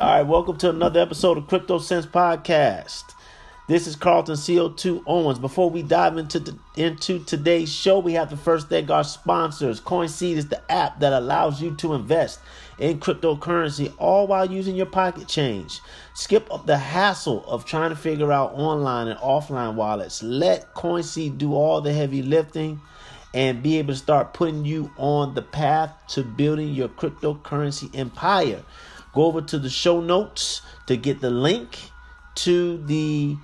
All right, welcome to another episode of CryptoSense Podcast. This is Carlton CO2 Owens. Before we dive into today's show, we have to first thank our sponsors. CoinSeed is the app that allows you to invest in cryptocurrency, all while using your pocket change. Skip the hassle of trying to figure out online and offline wallets. Let CoinSeed do all the heavy lifting and be able to start putting you on the path to building your cryptocurrency empire. Go over to the show notes to get the link to the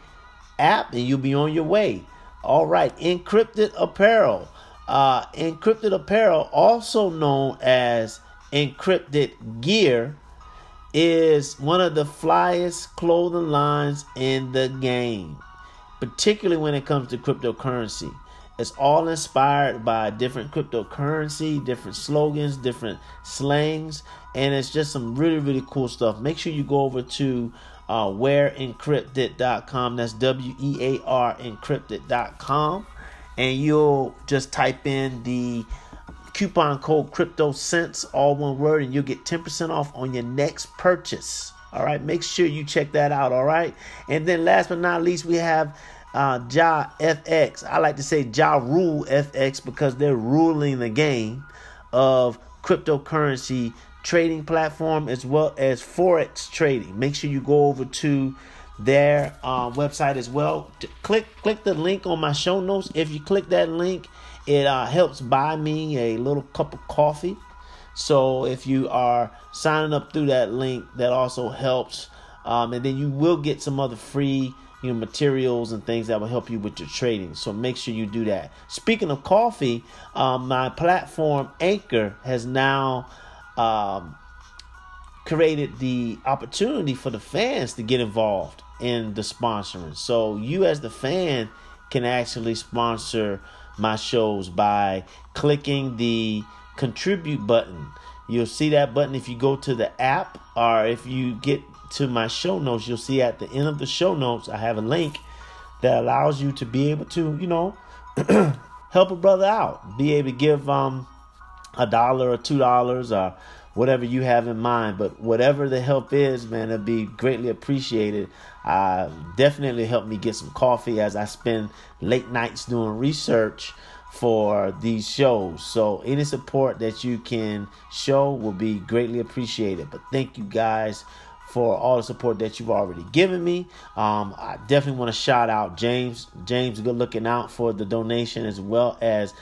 app and you'll be on your way. All right, Encrypted Apparel. Encrypted Apparel, also known as Encrypted Gear, is one of the flyest clothing lines in the game, particularly when it comes to cryptocurrency. It's all inspired by different cryptocurrency, different slogans, different slangs, and it's just some really, really cool stuff. Make sure you go over to wearencrypted.com. That's W-E-A-R encrypted.com. And you'll just type in the coupon code CryptoSense, all one word, and you'll get 10% off on your next purchase. All right, make sure you check that out. All right, and then last but not least, we have JA FX. I like to say JA Rule FX because they're ruling the game of cryptocurrency trading platform as well as forex trading. Make sure you go over to their website as well. Click the link on my show notes. If you click that link, it helps buy me a little cup of coffee. So if you are signing up through that link, that also helps. And then you will get some other free materials and things that will help you with your trading. So make sure you do that. Speaking of coffee, my platform Anchor has now created the opportunity for the fans to get involved in the sponsoring. So you as the fan can actually sponsor my shows by clicking the contribute button. You'll see that button if you go to the app, or if you get to my show notes, you'll see at the end of the show notes I have a link that allows you to be able to, help a brother out, be able to give $1 or $2 or whatever you have in mind. But whatever the help is, man, it'd be greatly appreciated. Definitely helped me get some coffee as I spend late nights doing research for these shows. So any support that you can show will be greatly appreciated. But thank you guys for all the support that you've already given me. I definitely want to shout out James. James, good looking out for the donation, as well as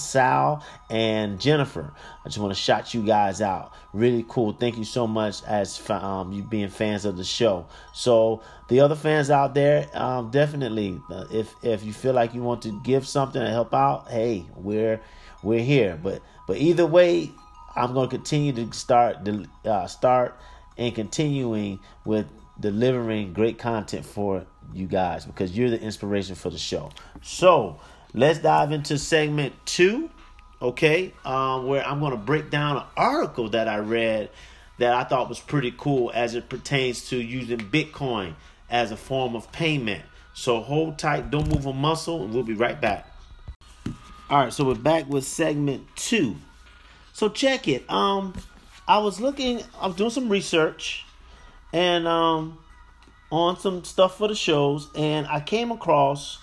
Sal and Jennifer. I just want to shout you guys out. Really cool. Thank you so much as you being fans of the show. So the other fans out there, definitely, if you feel like you want to give something to help out, hey, we're here. But either way, I'm going to continue to start and continuing with delivering great content for you guys, because you're the inspiration for the show. So let's dive into segment 2, okay, where I'm going to break down an article that I read that I thought was pretty cool as it pertains to using Bitcoin as a form of payment. So hold tight, don't move a muscle, and we'll be right back. All right, so we're back with segment 2. So check it. I was doing some research and on some stuff for the shows, and I came across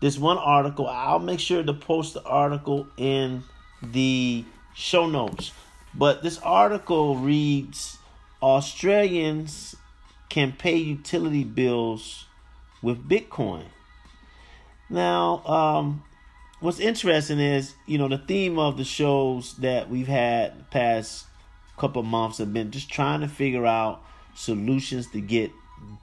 this one article. I'll make sure to post the article in the show notes. But this article reads, Australians can pay utility bills with Bitcoin. Now, what's interesting is, the theme of the shows that we've had the past couple of months have been just trying to figure out solutions to get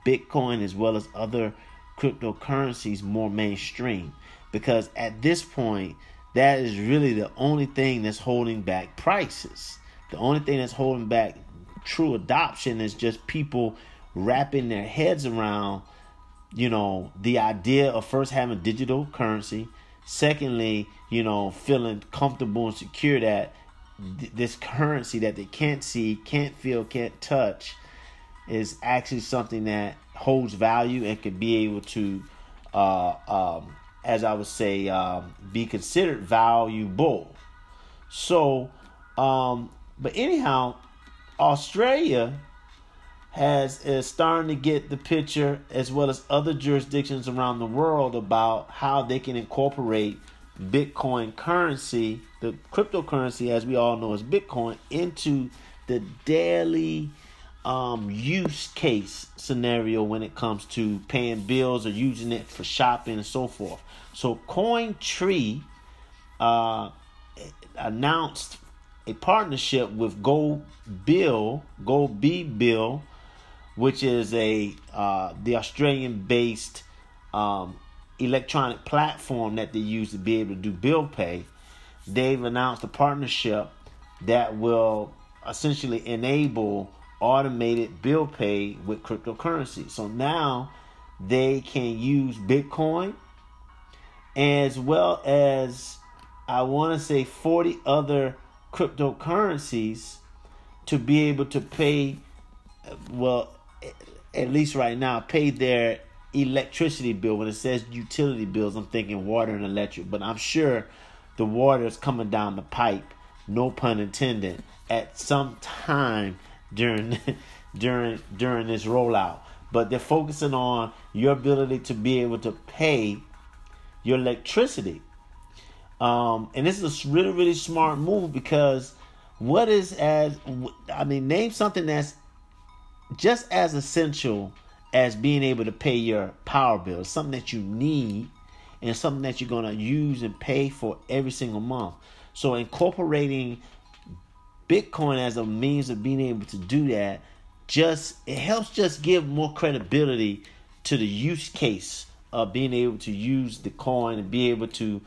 Bitcoin as well as other cryptocurrencies more mainstream, because at this point that is really the only thing that's holding back prices. The only thing that's holding back true adoption is just people wrapping their heads around the idea of first having digital currency, secondly feeling comfortable and secure that this currency that they can't see, can't feel, can't touch is actually something that holds value and could be able to, as I would say, be considered valuable. So, but anyhow, Australia is starting to get the picture, as well as other jurisdictions around the world, about how they can incorporate Bitcoin currency, the cryptocurrency as we all know as Bitcoin, into the daily use case scenario when it comes to paying bills or using it for shopping and so forth. So CoinTree announced a partnership with Gold Bill, which is the Australian-based electronic platform that they use to be able to do bill pay. They've announced a partnership that will essentially enable automated bill pay with cryptocurrency. So now they can use Bitcoin, as well as, I want to say, 40 other cryptocurrencies to be able to pay, well, at least right now, pay their electricity bill. When it says utility bills, I'm thinking water and electric, but I'm sure the water is coming down the pipe, no pun intended, at some time during this rollout. But they're focusing on your ability to be able to pay your electricity. And this is a really, really smart move, because name something that's just as essential as being able to pay your power bill. It's something that you need and something that you're going to use and pay for every single month. So incorporating Bitcoin as a means of being able to do that, it helps give more credibility to the use case of being able to use the coin and be able to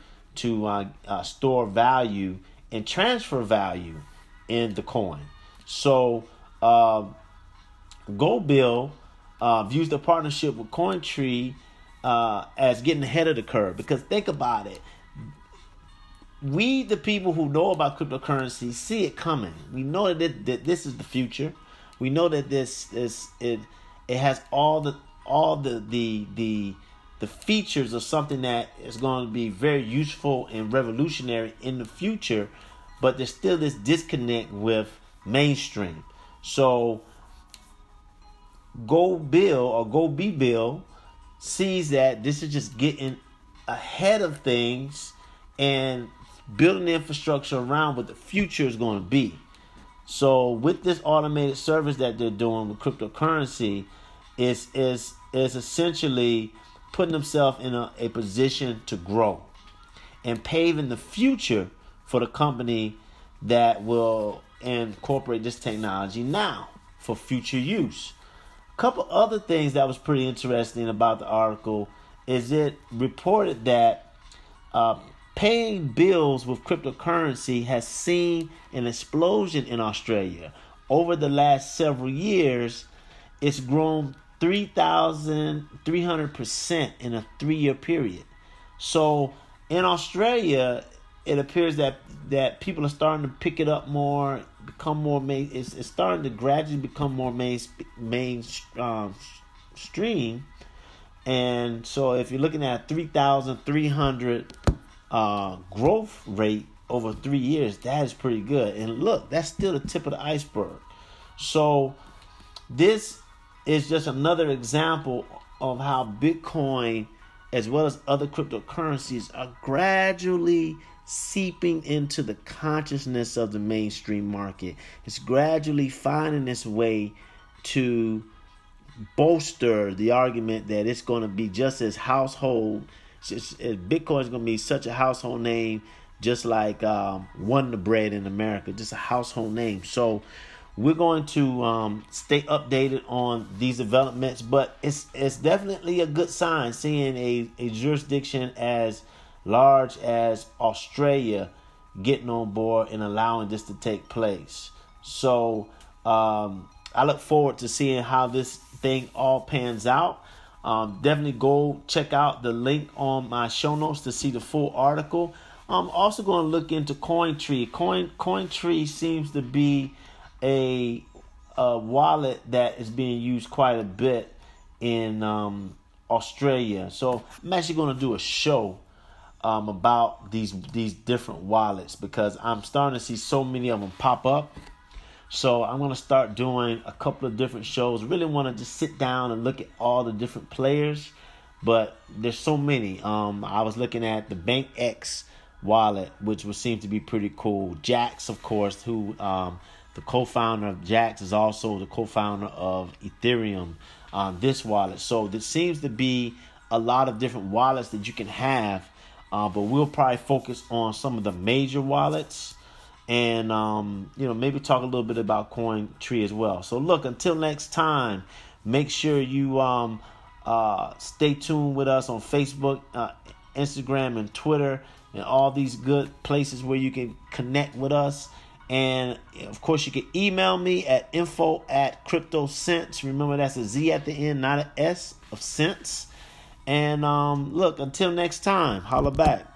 store value and transfer value in the coin. So Gold Bill views the partnership with CoinTree as getting ahead of the curve, because think about it. We, the people who know about cryptocurrency, see it coming. We know that this is the future. We know that this is it. It has all the features of something that is going to be very useful and revolutionary in the future, but there's still this disconnect with mainstream. So Gold Bill sees that this is just getting ahead of things and building the infrastructure around what the future is going to be. So with this automated service that they're doing with cryptocurrency, is essentially putting themselves in a position to grow and paving the future for the company that will incorporate this technology now for future use. A couple other things that was pretty interesting about the article is it reported that paying bills with cryptocurrency has seen an explosion in Australia. Over the last several years, it's grown 3,300% in a 3-year period. So in Australia, it appears that people are starting to pick it up more, become more main. It's starting to gradually become more mainstream. And so if you're looking at 3,300 growth rate over 3 years, that is pretty good. And look, that's still the tip of the iceberg. So this is just another example of how Bitcoin, as well as other cryptocurrencies, are gradually seeping into the consciousness of the mainstream market. It's gradually finding its way to bolster the argument that it's going to be just as household. Bitcoin is going to be such a household name, just like Wonder Bread in America, just a household name. So we're going to stay updated on these developments, but it's definitely a good sign seeing a jurisdiction as large as Australia getting on board and allowing this to take place. So I look forward to seeing how this thing all pans out. Definitely go check out the link on my show notes to see the full article. I'm also going to look into CoinTree. CoinTree seems to be a wallet that is being used quite a bit in Australia. So I'm actually going to do a show about these different wallets, because I'm starting to see so many of them pop up. So I'm going to start doing a couple of different shows. Really want to just sit down and look at all the different players, but there's so many. I was looking at the Bank X wallet, which would seem to be pretty cool. Jaxx, of course, who the co-founder of Jaxx is also the co-founder of Ethereum on this wallet. So there seems to be a lot of different wallets that you can have, but we'll probably focus on some of the major wallets and, maybe talk a little bit about CoinTree as well. So look, until next time, make sure you stay tuned with us on Facebook, Instagram, and Twitter, and all these good places where you can connect with us. And, of course, you can email me at info@CryptoSense. Remember, that's a Z at the end, not an S of sense. And, look, until next time, holla back.